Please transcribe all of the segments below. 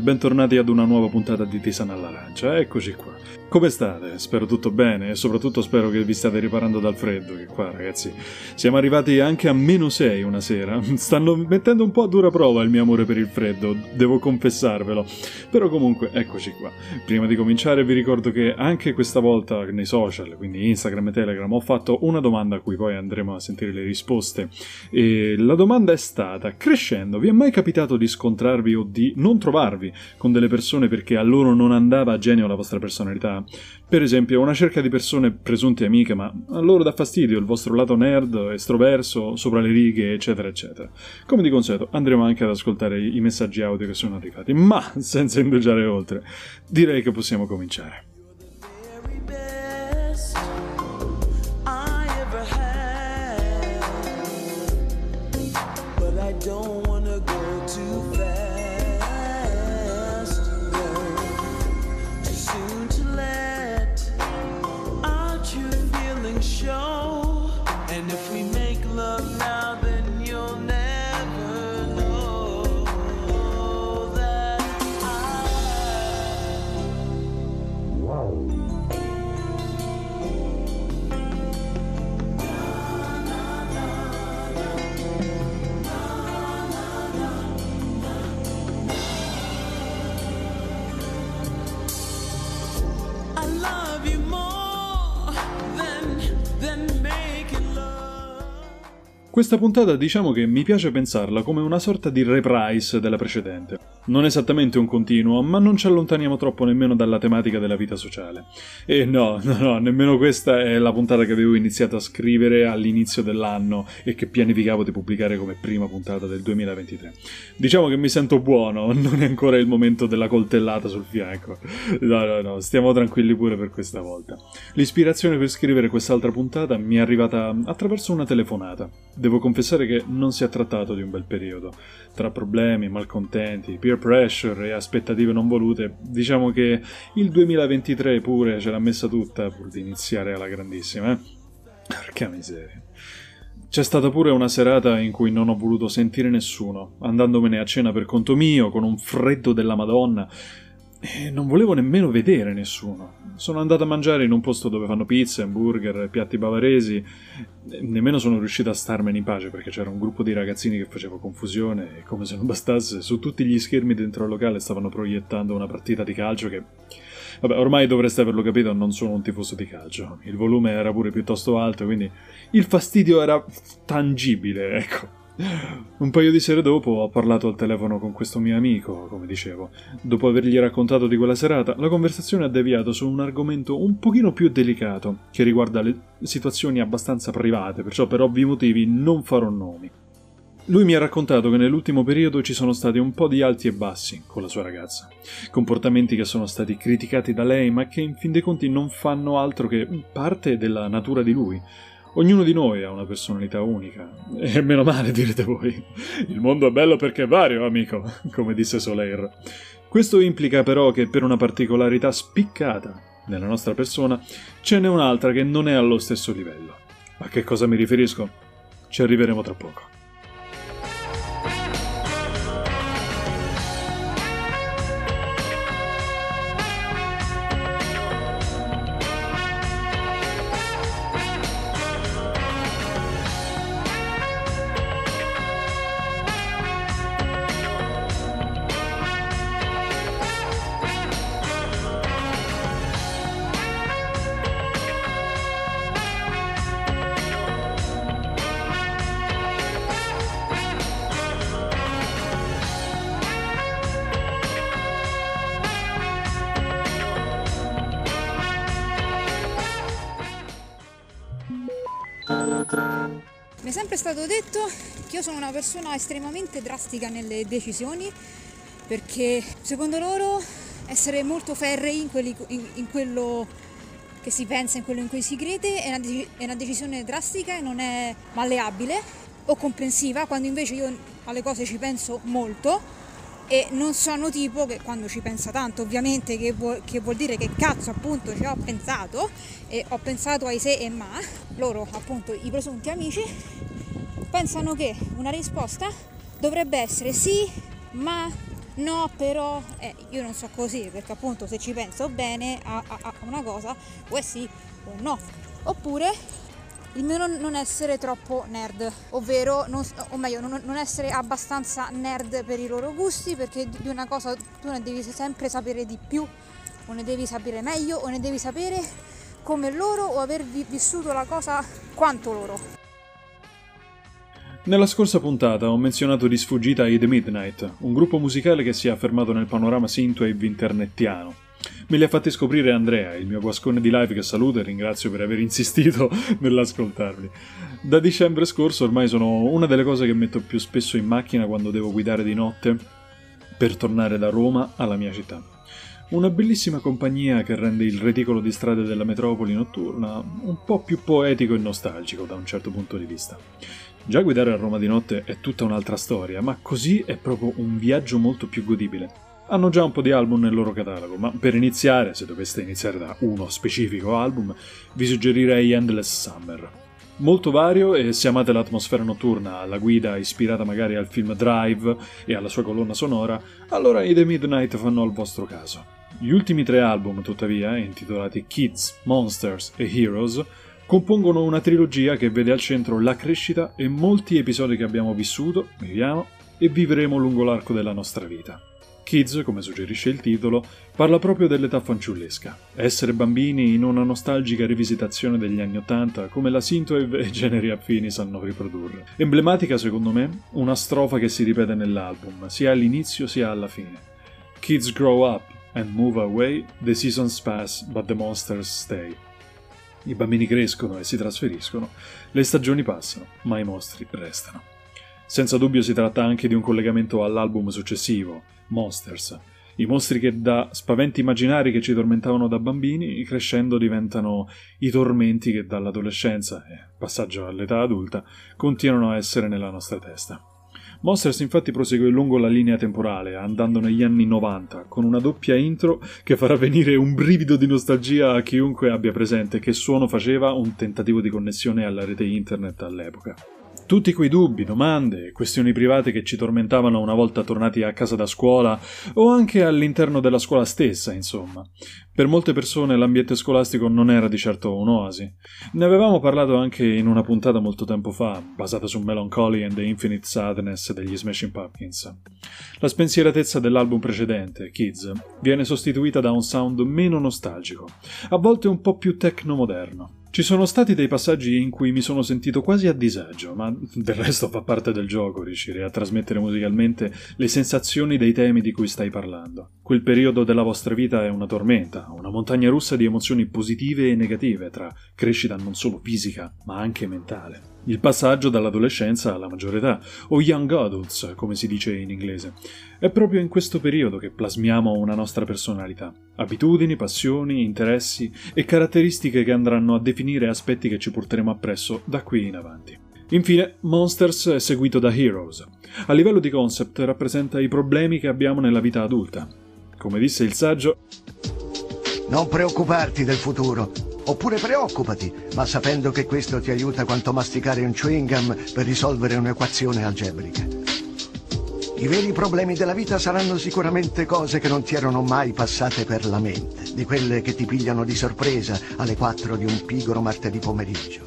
Bentornati ad una nuova puntata di Tisana all'arancia, eccoci qua. Come state? Spero tutto bene e soprattutto spero che vi state riparando dal freddo, che qua ragazzi siamo arrivati anche a -6 una sera. Stanno mettendo un po' a dura prova il mio amore per il freddo, devo confessarvelo, però comunque eccoci qua. Prima di cominciare vi ricordo che anche questa volta nei social, quindi Instagram e Telegram, ho fatto una domanda a cui poi andremo a sentire le risposte, e la domanda è stata: crescendo vi è mai capitato di scontrarvi o di non trovarvi con delle persone perché a loro non andava a genio la vostra personalità? Per esempio, una cerca di persone presunte amiche, ma a loro dà fastidio il vostro lato nerd, estroverso, sopra le righe, eccetera eccetera. Come di consueto andremo anche ad ascoltare i messaggi audio che sono arrivati, ma senza indugiare oltre direi che possiamo cominciare. Questa puntata diciamo che mi piace pensarla come una sorta di reprise della precedente. Non esattamente un continuo, ma non ci allontaniamo troppo nemmeno dalla tematica della vita sociale. E no, nemmeno questa è la puntata che avevo iniziato a scrivere all'inizio dell'anno e che pianificavo di pubblicare come prima puntata del 2023. Diciamo che mi sento buono, non è ancora il momento della coltellata sul fianco. No, stiamo tranquilli pure per questa volta. L'ispirazione per scrivere quest'altra puntata mi è arrivata attraverso una telefonata. Devo confessare che non si è trattato di un bel periodo. Tra problemi, malcontenti, peer pressure e aspettative non volute, diciamo che il 2023 pure ce l'ha messa tutta pur di iniziare alla grandissima, eh? Porca miseria. C'è stata pure una serata in cui non ho voluto sentire nessuno, andandomene a cena per conto mio, con un freddo della Madonna, e non volevo nemmeno vedere nessuno. Sono andato a mangiare in un posto dove fanno pizza, hamburger, piatti bavaresi. Nemmeno sono riuscito a starmene in pace perché c'era un gruppo di ragazzini che faceva confusione e, come se non bastasse, su tutti gli schermi dentro al locale stavano proiettando una partita di calcio che... Vabbè, ormai dovreste averlo capito, non sono un tifoso di calcio. Il volume era pure piuttosto alto, quindi il fastidio era tangibile, ecco. Un paio di sere dopo ho parlato al telefono con questo mio amico, come dicevo. Dopo avergli raccontato di quella serata, la conversazione ha deviato su un argomento un pochino più delicato, che riguarda le situazioni abbastanza private, perciò per ovvi motivi non farò nomi. Lui mi ha raccontato che nell'ultimo periodo ci sono stati un po' di alti e bassi con la sua ragazza, comportamenti che sono stati criticati da lei ma che in fin dei conti non fanno altro che parte della natura di lui. Ognuno di noi ha una personalità unica, e meno male, direte voi. Il mondo è bello perché è vario, amico, come disse Soler. Questo implica però che per una particolarità spiccata nella nostra persona ce n'è un'altra che non è allo stesso livello. A che cosa mi riferisco? Ci arriveremo tra poco. Mi è sempre stato detto che io sono una persona estremamente drastica nelle decisioni, perché secondo loro essere molto ferrei in quello che si pensa in quello in cui si crede è una decisione drastica e non è malleabile o comprensiva, quando invece io alle cose ci penso molto e non sono tipo che quando ci pensa tanto, ovviamente, che vuol dire che cazzo appunto ci ho pensato e ho pensato ai se e ma. Loro, appunto, i presunti amici, pensano che una risposta dovrebbe essere sì, ma, no, però, io non so così, perché appunto se ci penso bene a una cosa o è sì o no. Oppure il mio non essere troppo nerd, ovvero, non essere abbastanza nerd per i loro gusti, perché di una cosa tu ne devi sempre sapere di più, o ne devi sapere meglio, o ne devi sapere come loro, o aver vissuto la cosa quanto loro. Nella scorsa puntata ho menzionato di sfuggita i The Midnight, un gruppo musicale che si è affermato nel panorama synthwave internettiano. Me li ha fatti scoprire Andrea, il mio guascone di live che saluto e ringrazio per aver insistito nell'ascoltarli. Da dicembre scorso ormai sono una delle cose che metto più spesso in macchina quando devo guidare di notte per tornare da Roma alla mia città. Una bellissima compagnia che rende il reticolo di strade della metropoli notturna un po' più poetico e nostalgico da un certo punto di vista. Già guidare a Roma di notte è tutta un'altra storia, ma così è proprio un viaggio molto più godibile. Hanno già un po' di album nel loro catalogo, ma per iniziare, se doveste iniziare da uno specifico album, vi suggerirei Endless Summer. Molto vario, e se amate l'atmosfera notturna, alla guida ispirata magari al film Drive e alla sua colonna sonora, allora i The Midnight fanno al vostro caso. Gli ultimi tre album, tuttavia, intitolati Kids, Monsters e Heroes, compongono una trilogia che vede al centro la crescita e molti episodi che abbiamo vissuto, viviamo e vivremo lungo l'arco della nostra vita. Kids, come suggerisce il titolo, parla proprio dell'età fanciullesca. Essere bambini in una nostalgica rivisitazione degli anni '80 come la synthwave e generi affini sanno riprodurre. Emblematica, secondo me, una strofa che si ripete nell'album, sia all'inizio sia alla fine. Kids grow up and move away, the seasons pass but the monsters stay. I bambini crescono e si trasferiscono, le stagioni passano, ma i mostri restano. Senza dubbio si tratta anche di un collegamento all'album successivo, Monsters. I mostri che da spaventi immaginari che ci tormentavano da bambini, crescendo diventano i tormenti che dall'adolescenza e passaggio all'età adulta continuano a essere nella nostra testa. Monsters infatti prosegue lungo la linea temporale, andando negli anni 90, con una doppia intro che farà venire un brivido di nostalgia a chiunque abbia presente che suono faceva un tentativo di connessione alla rete internet all'epoca. Tutti quei dubbi, domande e questioni private che ci tormentavano una volta tornati a casa da scuola o anche all'interno della scuola stessa, insomma. Per molte persone l'ambiente scolastico non era di certo un'oasi. Ne avevamo parlato anche in una puntata molto tempo fa, basata su Melancholy and the Infinite Sadness degli Smashing Pumpkins. La spensieratezza dell'album precedente, Kids, viene sostituita da un sound meno nostalgico, a volte un po' più tecno-moderno. Ci sono stati dei passaggi in cui mi sono sentito quasi a disagio, ma del resto fa parte del gioco riuscire a trasmettere musicalmente le sensazioni dei temi di cui stai parlando. Quel periodo della vostra vita è una tormenta, una montagna russa di emozioni positive e negative, tra crescita non solo fisica, ma anche mentale. Il passaggio dall'adolescenza alla maggiore età, o young adults, come si dice in inglese. È proprio in questo periodo che plasmiamo una nostra personalità, abitudini, passioni, interessi e caratteristiche che andranno a definire aspetti che ci porteremo appresso da qui in avanti. Infine, Monsters è seguito da Heroes. A livello di concept rappresenta i problemi che abbiamo nella vita adulta. Come disse il saggio: non preoccuparti del futuro, oppure preoccupati, ma sapendo che questo ti aiuta quanto masticare un chewing gum per risolvere un'equazione algebrica. I veri problemi della vita saranno sicuramente cose che non ti erano mai passate per la mente, di quelle che ti pigliano di sorpresa alle 4 di un pigro martedì pomeriggio.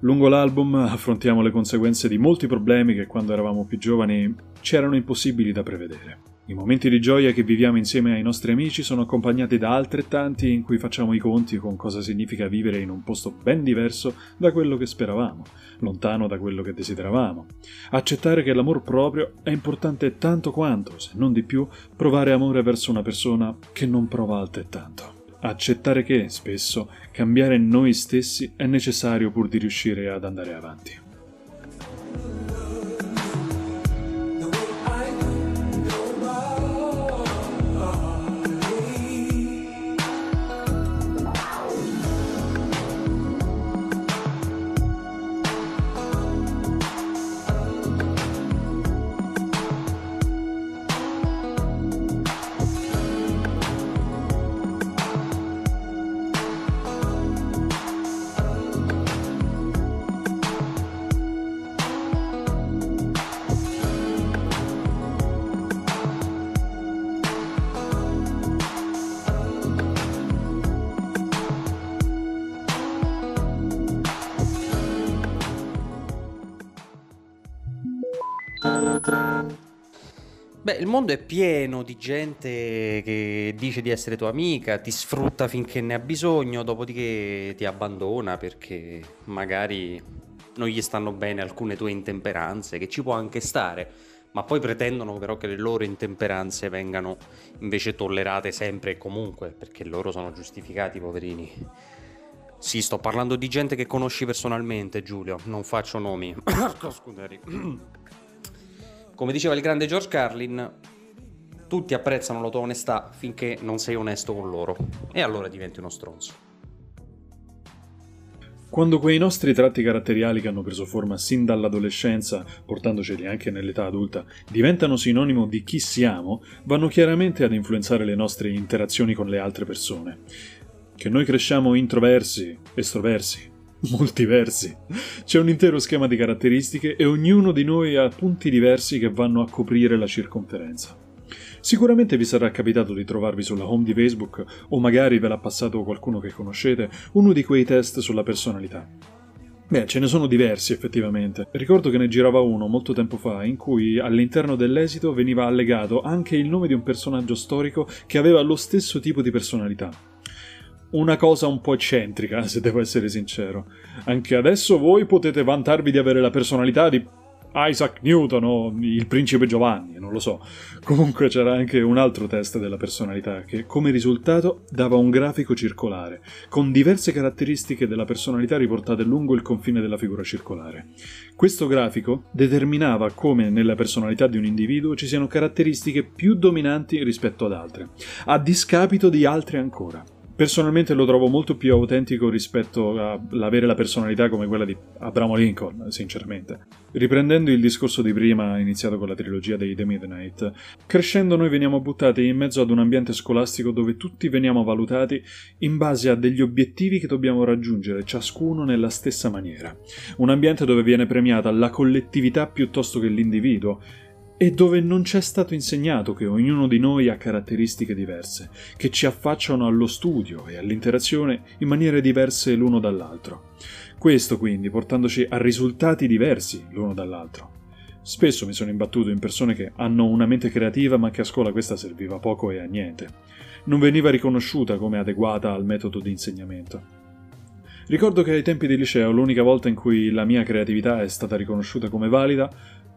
Lungo l'album affrontiamo le conseguenze di molti problemi che quando eravamo più giovani c'erano impossibili da prevedere. I momenti di gioia che viviamo insieme ai nostri amici sono accompagnati da altrettanti in cui facciamo i conti con cosa significa vivere in un posto ben diverso da quello che speravamo, lontano da quello che desideravamo. Accettare che l'amor proprio è importante tanto quanto, se non di più, provare amore verso una persona che non prova altrettanto. Accettare che, spesso, cambiare noi stessi è necessario pur di riuscire ad andare avanti. Beh, il mondo è pieno di gente che dice di essere tua amica, ti sfrutta finché ne ha bisogno, dopodiché ti abbandona perché magari non gli stanno bene alcune tue intemperanze, che ci può anche stare, ma poi pretendono però che le loro intemperanze vengano invece tollerate sempre e comunque, perché loro sono giustificati, poverini. Sì, sto parlando di gente che conosci personalmente, Giulio, non faccio nomi. Scusami. Come diceva il grande George Carlin, tutti apprezzano la tua onestà finché non sei onesto con loro, e allora diventi uno stronzo. Quando quei nostri tratti caratteriali che hanno preso forma sin dall'adolescenza, portandoceli anche nell'età adulta, diventano sinonimo di chi siamo, vanno chiaramente ad influenzare le nostre interazioni con le altre persone. Che noi cresciamo introversi, estroversi, multiversi. C'è un intero schema di caratteristiche e ognuno di noi ha punti diversi che vanno a coprire la circonferenza. Sicuramente vi sarà capitato di trovarvi sulla home di Facebook, o magari ve l'ha passato qualcuno che conoscete, uno di quei test sulla personalità. Beh, ce ne sono diversi effettivamente. Ricordo che ne girava uno molto tempo fa in cui all'interno dell'esito veniva allegato anche il nome di un personaggio storico che aveva lo stesso tipo di personalità. Una cosa un po' eccentrica, se devo essere sincero. Anche adesso voi potete vantarvi di avere la personalità di Isaac Newton o il principe Giovanni, non lo so. Comunque c'era anche un altro test della personalità che come risultato dava un grafico circolare, con diverse caratteristiche della personalità riportate lungo il confine della figura circolare. Questo grafico determinava come nella personalità di un individuo ci siano caratteristiche più dominanti rispetto ad altre, a discapito di altre ancora. Personalmente lo trovo molto più autentico rispetto all'avere la personalità come quella di Abraham Lincoln, sinceramente. Riprendendo il discorso di prima, iniziato con la trilogia dei The Midnight, crescendo noi veniamo buttati in mezzo ad un ambiente scolastico dove tutti veniamo valutati in base a degli obiettivi che dobbiamo raggiungere, ciascuno nella stessa maniera. Un ambiente dove viene premiata la collettività piuttosto che l'individuo, e dove non c'è stato insegnato che ognuno di noi ha caratteristiche diverse, che ci affacciano allo studio e all'interazione in maniere diverse l'uno dall'altro. Questo quindi portandoci a risultati diversi l'uno dall'altro. Spesso mi sono imbattuto in persone che hanno una mente creativa ma che a scuola questa serviva poco e a niente. Non veniva riconosciuta come adeguata al metodo di insegnamento. Ricordo che ai tempi di liceo l'unica volta in cui la mia creatività è stata riconosciuta come valida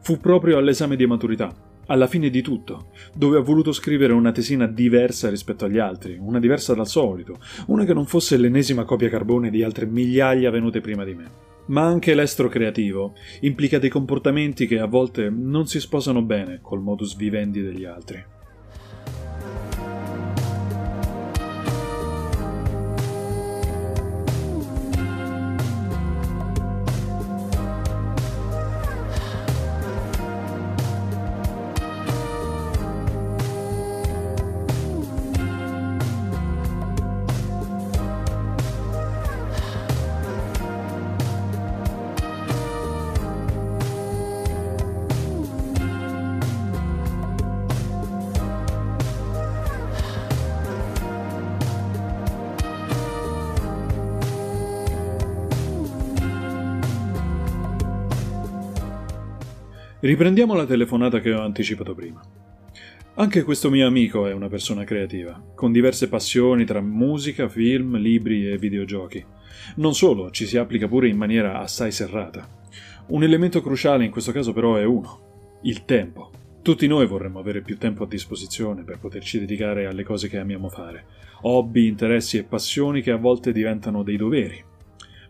fu proprio all'esame di maturità, alla fine di tutto, dove ho voluto scrivere una tesina diversa rispetto agli altri, una diversa dal solito, una che non fosse l'ennesima copia carbone di altre migliaia venute prima di me. Ma anche l'estro creativo implica dei comportamenti che a volte non si sposano bene col modus vivendi degli altri. Riprendiamo la telefonata che ho anticipato prima. Anche questo mio amico è una persona creativa, con diverse passioni tra musica, film, libri e videogiochi. Non solo, ci si applica pure in maniera assai serrata. Un elemento cruciale in questo caso però è uno: il tempo. Tutti noi vorremmo avere più tempo a disposizione per poterci dedicare alle cose che amiamo fare, hobby, interessi e passioni che a volte diventano dei doveri.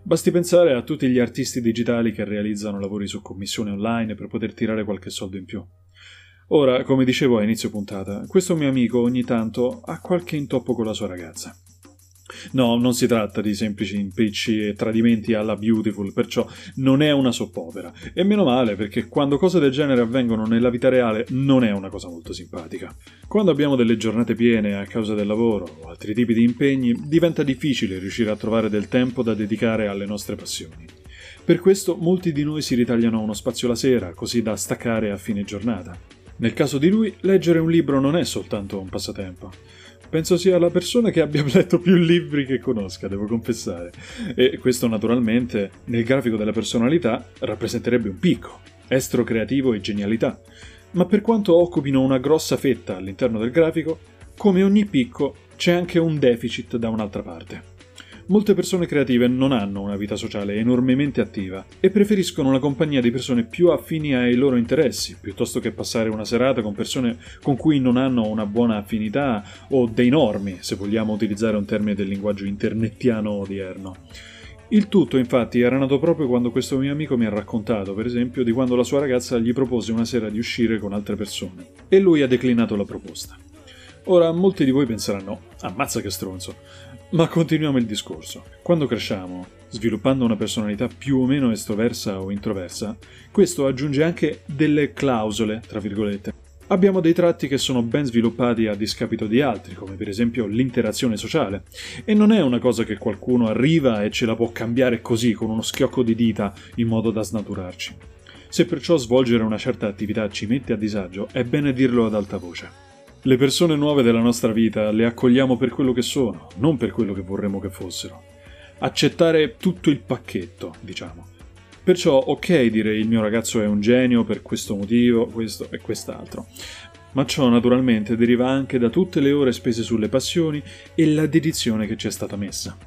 Basti pensare a tutti gli artisti digitali che realizzano lavori su commissione online per poter tirare qualche soldo in più. Ora, come dicevo a inizio puntata, questo mio amico ogni tanto ha qualche intoppo con la sua ragazza. No, non si tratta di semplici impicci e tradimenti alla Beautiful, perciò non è una soppopera. E meno male, perché quando cose del genere avvengono nella vita reale non è una cosa molto simpatica. Quando abbiamo delle giornate piene a causa del lavoro o altri tipi di impegni, diventa difficile riuscire a trovare del tempo da dedicare alle nostre passioni. Per questo molti di noi si ritagliano uno spazio la sera, così da staccare a fine giornata. Nel caso di lui, leggere un libro non è soltanto un passatempo. Penso sia la persona che abbia letto più libri che conosca, devo confessare. E questo naturalmente, nel grafico della personalità, rappresenterebbe un picco. estro creativo e genialità, ma per quanto occupino una grossa fetta all'interno del grafico, come ogni picco c'è anche un deficit da un'altra parte. Molte persone creative non hanno una vita sociale enormemente attiva e preferiscono la compagnia di persone più affini ai loro interessi, piuttosto che passare una serata con persone con cui non hanno una buona affinità o dei normi, se vogliamo utilizzare un termine del linguaggio internettiano odierno. Il tutto, infatti, era nato proprio quando questo mio amico mi ha raccontato, per esempio, di quando la sua ragazza gli propose una sera di uscire con altre persone, e lui ha declinato la proposta. Ora, molti di voi penseranno, ammazza che stronzo, ma continuiamo il discorso. Quando cresciamo, sviluppando una personalità più o meno estroversa o introversa, questo aggiunge anche delle clausole, tra virgolette. Abbiamo dei tratti che sono ben sviluppati a discapito di altri, come per esempio l'interazione sociale, e non è una cosa che qualcuno arriva e ce la può cambiare così, con uno schiocco di dita, in modo da snaturarci. Se perciò svolgere una certa attività ci mette a disagio, è bene dirlo ad alta voce. Le persone nuove della nostra vita le accogliamo per quello che sono, non per quello che vorremmo che fossero. Accettare tutto il pacchetto, diciamo. Perciò, ok dire il mio ragazzo è un genio per questo motivo, questo e quest'altro, ma ciò naturalmente deriva anche da tutte le ore spese sulle passioni e la dedizione che ci è stata messa.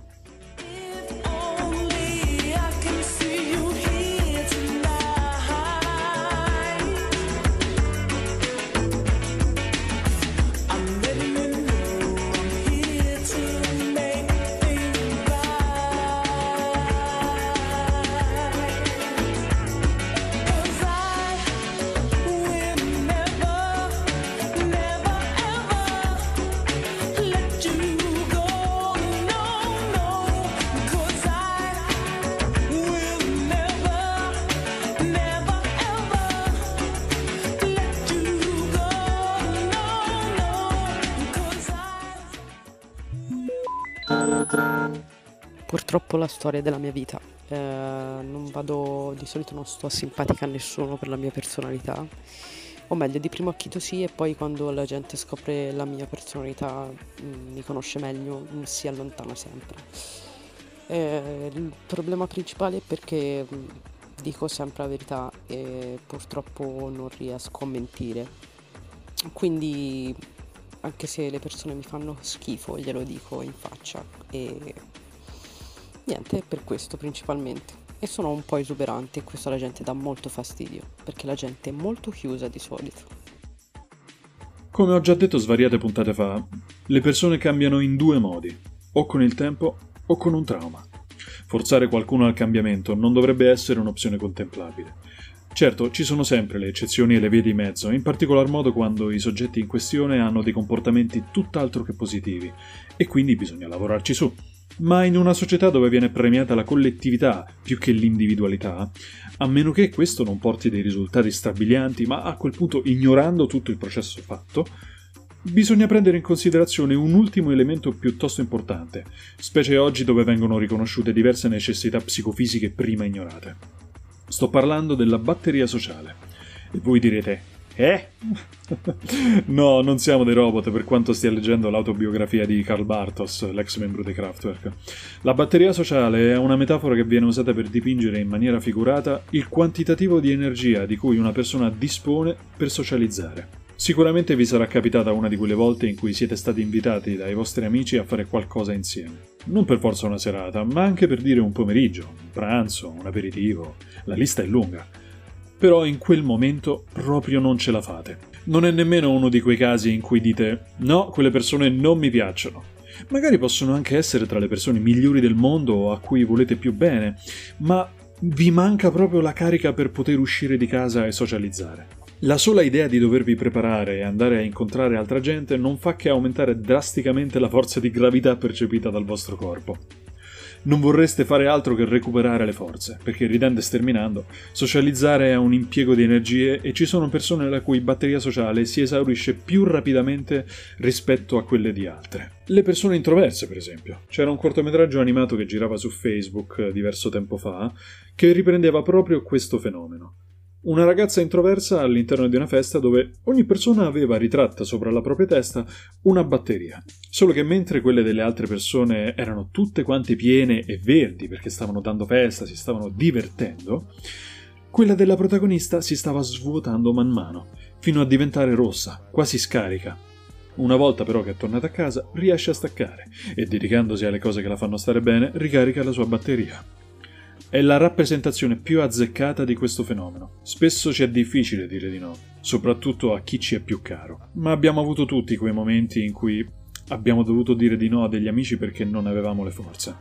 Purtroppo la storia della mia vita, di solito non sto simpatica a nessuno per la mia personalità, o meglio di primo acchito sì, e poi quando la gente scopre la mia personalità, mi conosce meglio, si allontana sempre. Il problema principale è perché dico sempre la verità e purtroppo non riesco a mentire, quindi anche se le persone mi fanno schifo glielo dico in faccia e... niente, per questo principalmente. E sono un po' esuberante e questo alla gente dà molto fastidio, perché la gente è molto chiusa di solito. Come ho già detto svariate puntate fa, le persone cambiano in due modi, o con il tempo o con un trauma. Forzare qualcuno al cambiamento non dovrebbe essere un'opzione contemplabile. Certo, ci sono sempre le eccezioni e le vie di mezzo, in particolar modo quando i soggetti in questione hanno dei comportamenti tutt'altro che positivi, e quindi bisogna lavorarci su. Ma in una società dove viene premiata la collettività più che l'individualità, a meno che questo non porti dei risultati strabilianti, ma a quel punto ignorando tutto il processo fatto, bisogna prendere in considerazione un ultimo elemento piuttosto importante, specie oggi dove vengono riconosciute diverse necessità psicofisiche prima ignorate. Sto parlando della batteria sociale. E voi direte... No, non siamo dei robot, per quanto stia leggendo l'autobiografia di Carl Bartos, l'ex membro dei Kraftwerk. La batteria sociale è una metafora che viene usata per dipingere in maniera figurata il quantitativo di energia di cui una persona dispone per socializzare. Sicuramente vi sarà capitata una di quelle volte in cui siete stati invitati dai vostri amici a fare qualcosa insieme. Non per forza una serata, ma anche per dire un pomeriggio, un pranzo, un aperitivo. La lista è lunga. Però in quel momento proprio non ce la fate. Non è nemmeno uno di quei casi in cui dite «No, quelle persone non mi piacciono». Magari possono anche essere tra le persone migliori del mondo o a cui volete più bene, ma vi manca proprio la carica per poter uscire di casa e socializzare. La sola idea di dovervi preparare e andare a incontrare altra gente non fa che aumentare drasticamente la forza di gravità percepita dal vostro corpo. Non vorreste fare altro che recuperare le forze, perché ridendo e sterminando, socializzare è un impiego di energie e ci sono persone la cui batteria sociale si esaurisce più rapidamente rispetto a quelle di altre. Le persone introverse, per esempio. C'era un cortometraggio animato che girava su Facebook diverso tempo fa, che riprendeva proprio questo fenomeno. Una ragazza introversa all'interno di una festa dove ogni persona aveva ritratta sopra la propria testa una batteria. Solo che mentre quelle delle altre persone erano tutte quante piene e verdi perché stavano dando festa, si stavano divertendo, Quella della protagonista si stava svuotando man mano, fino a diventare rossa, quasi scarica. Una volta però che è tornata a casa, riesce a staccare e, dedicandosi alle cose che la fanno stare bene, ricarica la sua batteria. È la rappresentazione più azzeccata di questo fenomeno. Spesso ci è difficile dire di no, soprattutto a chi ci è più caro. Ma abbiamo avuto tutti quei momenti in cui abbiamo dovuto dire di no a degli amici perché non avevamo le forze.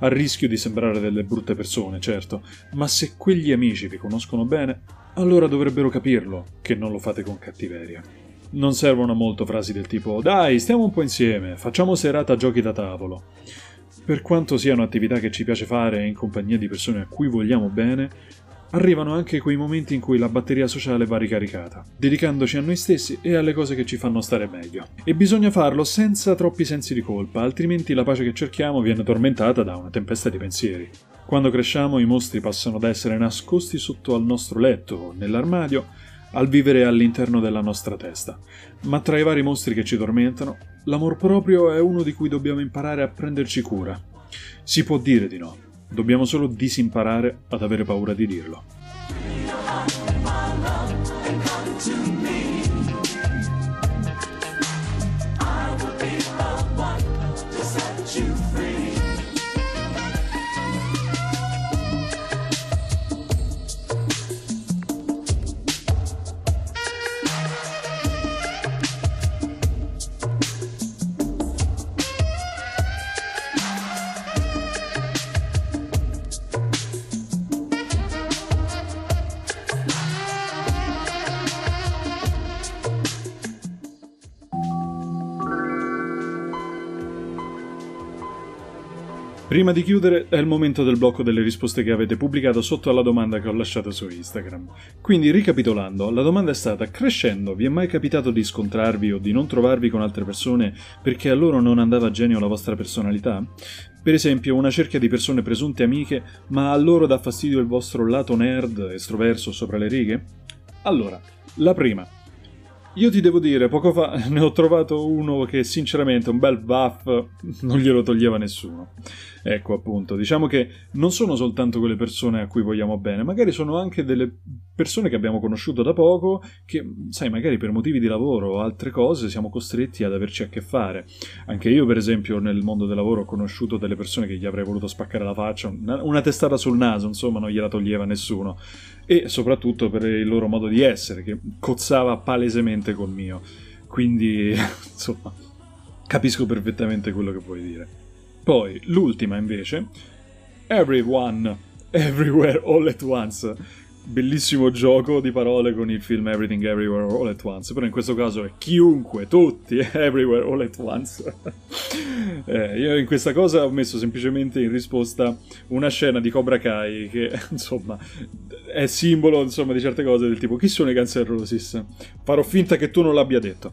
A rischio di sembrare delle brutte persone, certo, ma se quegli amici vi conoscono bene, allora dovrebbero capirlo che non lo fate con cattiveria. Non servono molto frasi del tipo «Dai, stiamo un po' insieme, facciamo serata a giochi da tavolo». Per quanto siano attività che ci piace fare in compagnia di persone a cui vogliamo bene, arrivano anche quei momenti in cui la batteria sociale va ricaricata, dedicandoci a noi stessi e alle cose che ci fanno stare meglio. E bisogna farlo senza troppi sensi di colpa, altrimenti la pace che cerchiamo viene tormentata da una tempesta di pensieri. Quando cresciamo, i mostri passano da essere nascosti sotto al nostro letto o nell'armadio, al vivere all'interno della nostra testa. Ma tra i vari mostri che ci tormentano, l'amor proprio è uno di cui dobbiamo imparare a prenderci cura. Si può dire di no, dobbiamo solo disimparare ad avere paura di dirlo. Prima di chiudere è il momento del blocco delle risposte che avete pubblicato sotto alla domanda che ho lasciato su Instagram. Quindi, ricapitolando, la domanda è stata: crescendo vi è mai capitato di scontrarvi o di non trovarvi con altre persone perché a loro non andava a genio la vostra personalità? Per esempio, una cerchia di persone presunte amiche, ma a loro dà fastidio il vostro lato nerd, estroverso, sopra le righe? Allora, la prima. Io ti devo dire, poco fa ne ho trovato uno che sinceramente un bel baff non glielo toglieva nessuno. Ecco appunto, diciamo che non sono soltanto quelle persone a cui vogliamo bene, magari sono anche delle persone che abbiamo conosciuto da poco, che sai, magari per motivi di lavoro o altre cose siamo costretti ad averci a che fare. Anche io per esempio nel mondo del lavoro ho conosciuto delle persone che gli avrei voluto spaccare la faccia, una testata sul naso, insomma non gliela toglieva nessuno. E soprattutto per il loro modo di essere, che cozzava palesemente col mio, quindi insomma capisco perfettamente quello che vuoi dire. Poi l'ultima invece, Everyone Everywhere All at Once, bellissimo gioco di parole con il film Everything Everywhere All at Once, però in questo caso è chiunque, tutti, Everywhere All at Once. Io in questa cosa ho messo semplicemente in risposta una scena di Cobra Kai che insomma è simbolo insomma di certe cose del tipo chi sono i cancerosis? Farò finta che tu non l'abbia detto.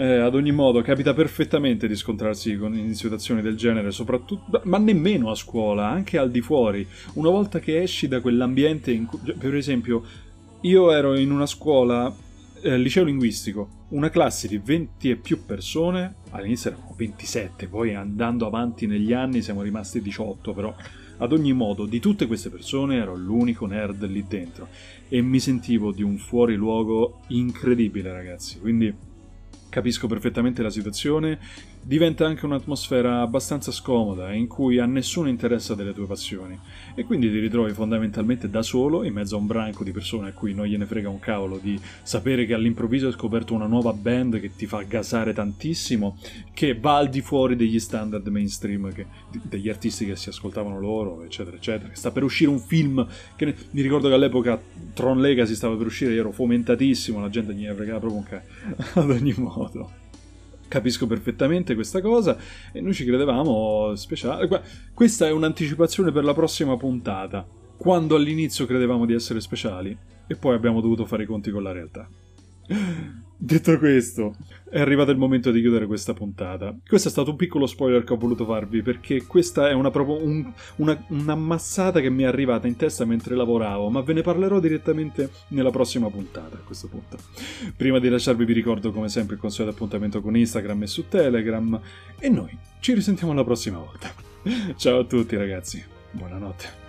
Ad ogni modo capita perfettamente di scontrarsi con situazioni del genere, soprattutto, ma nemmeno a scuola, anche al di fuori, una volta che esci da quell'ambiente in cui, per esempio, io ero in una scuola liceo linguistico, una classe di 20 e più persone, all'inizio eravamo 27, poi andando avanti negli anni siamo rimasti 18, però ad ogni modo di tutte queste persone ero l'unico nerd lì dentro e mi sentivo di un fuori luogo incredibile, ragazzi, quindi capisco perfettamente la situazione. Diventa anche un'atmosfera abbastanza scomoda in cui a nessuno interessa delle tue passioni e quindi ti ritrovi fondamentalmente da solo in mezzo a un branco di persone a cui non gliene frega un cavolo di sapere che all'improvviso hai scoperto una nuova band che ti fa gasare tantissimo, che va al di fuori degli standard mainstream, degli artisti che si ascoltavano loro, eccetera eccetera. Sta per uscire un film che mi ricordo che all'epoca Tron Legacy stava per uscire, io ero fomentatissimo, la gente gliene fregava proprio un cazzo. Ad ogni modo capisco perfettamente questa cosa e noi ci credevamo speciali. Questa è un'anticipazione per la prossima puntata, quando all'inizio credevamo di essere speciali e poi abbiamo dovuto fare i conti con la realtà. Detto questo, è arrivato il momento di chiudere questa puntata. Questo è stato un piccolo spoiler che ho voluto farvi perché questa è una massata che mi è arrivata in testa mentre lavoravo, ma ve ne parlerò direttamente nella prossima puntata. A questo punto, prima di lasciarvi, vi ricordo come sempre il consueto appuntamento con Instagram e su Telegram e noi ci risentiamo la prossima volta. Ciao a tutti ragazzi, buonanotte.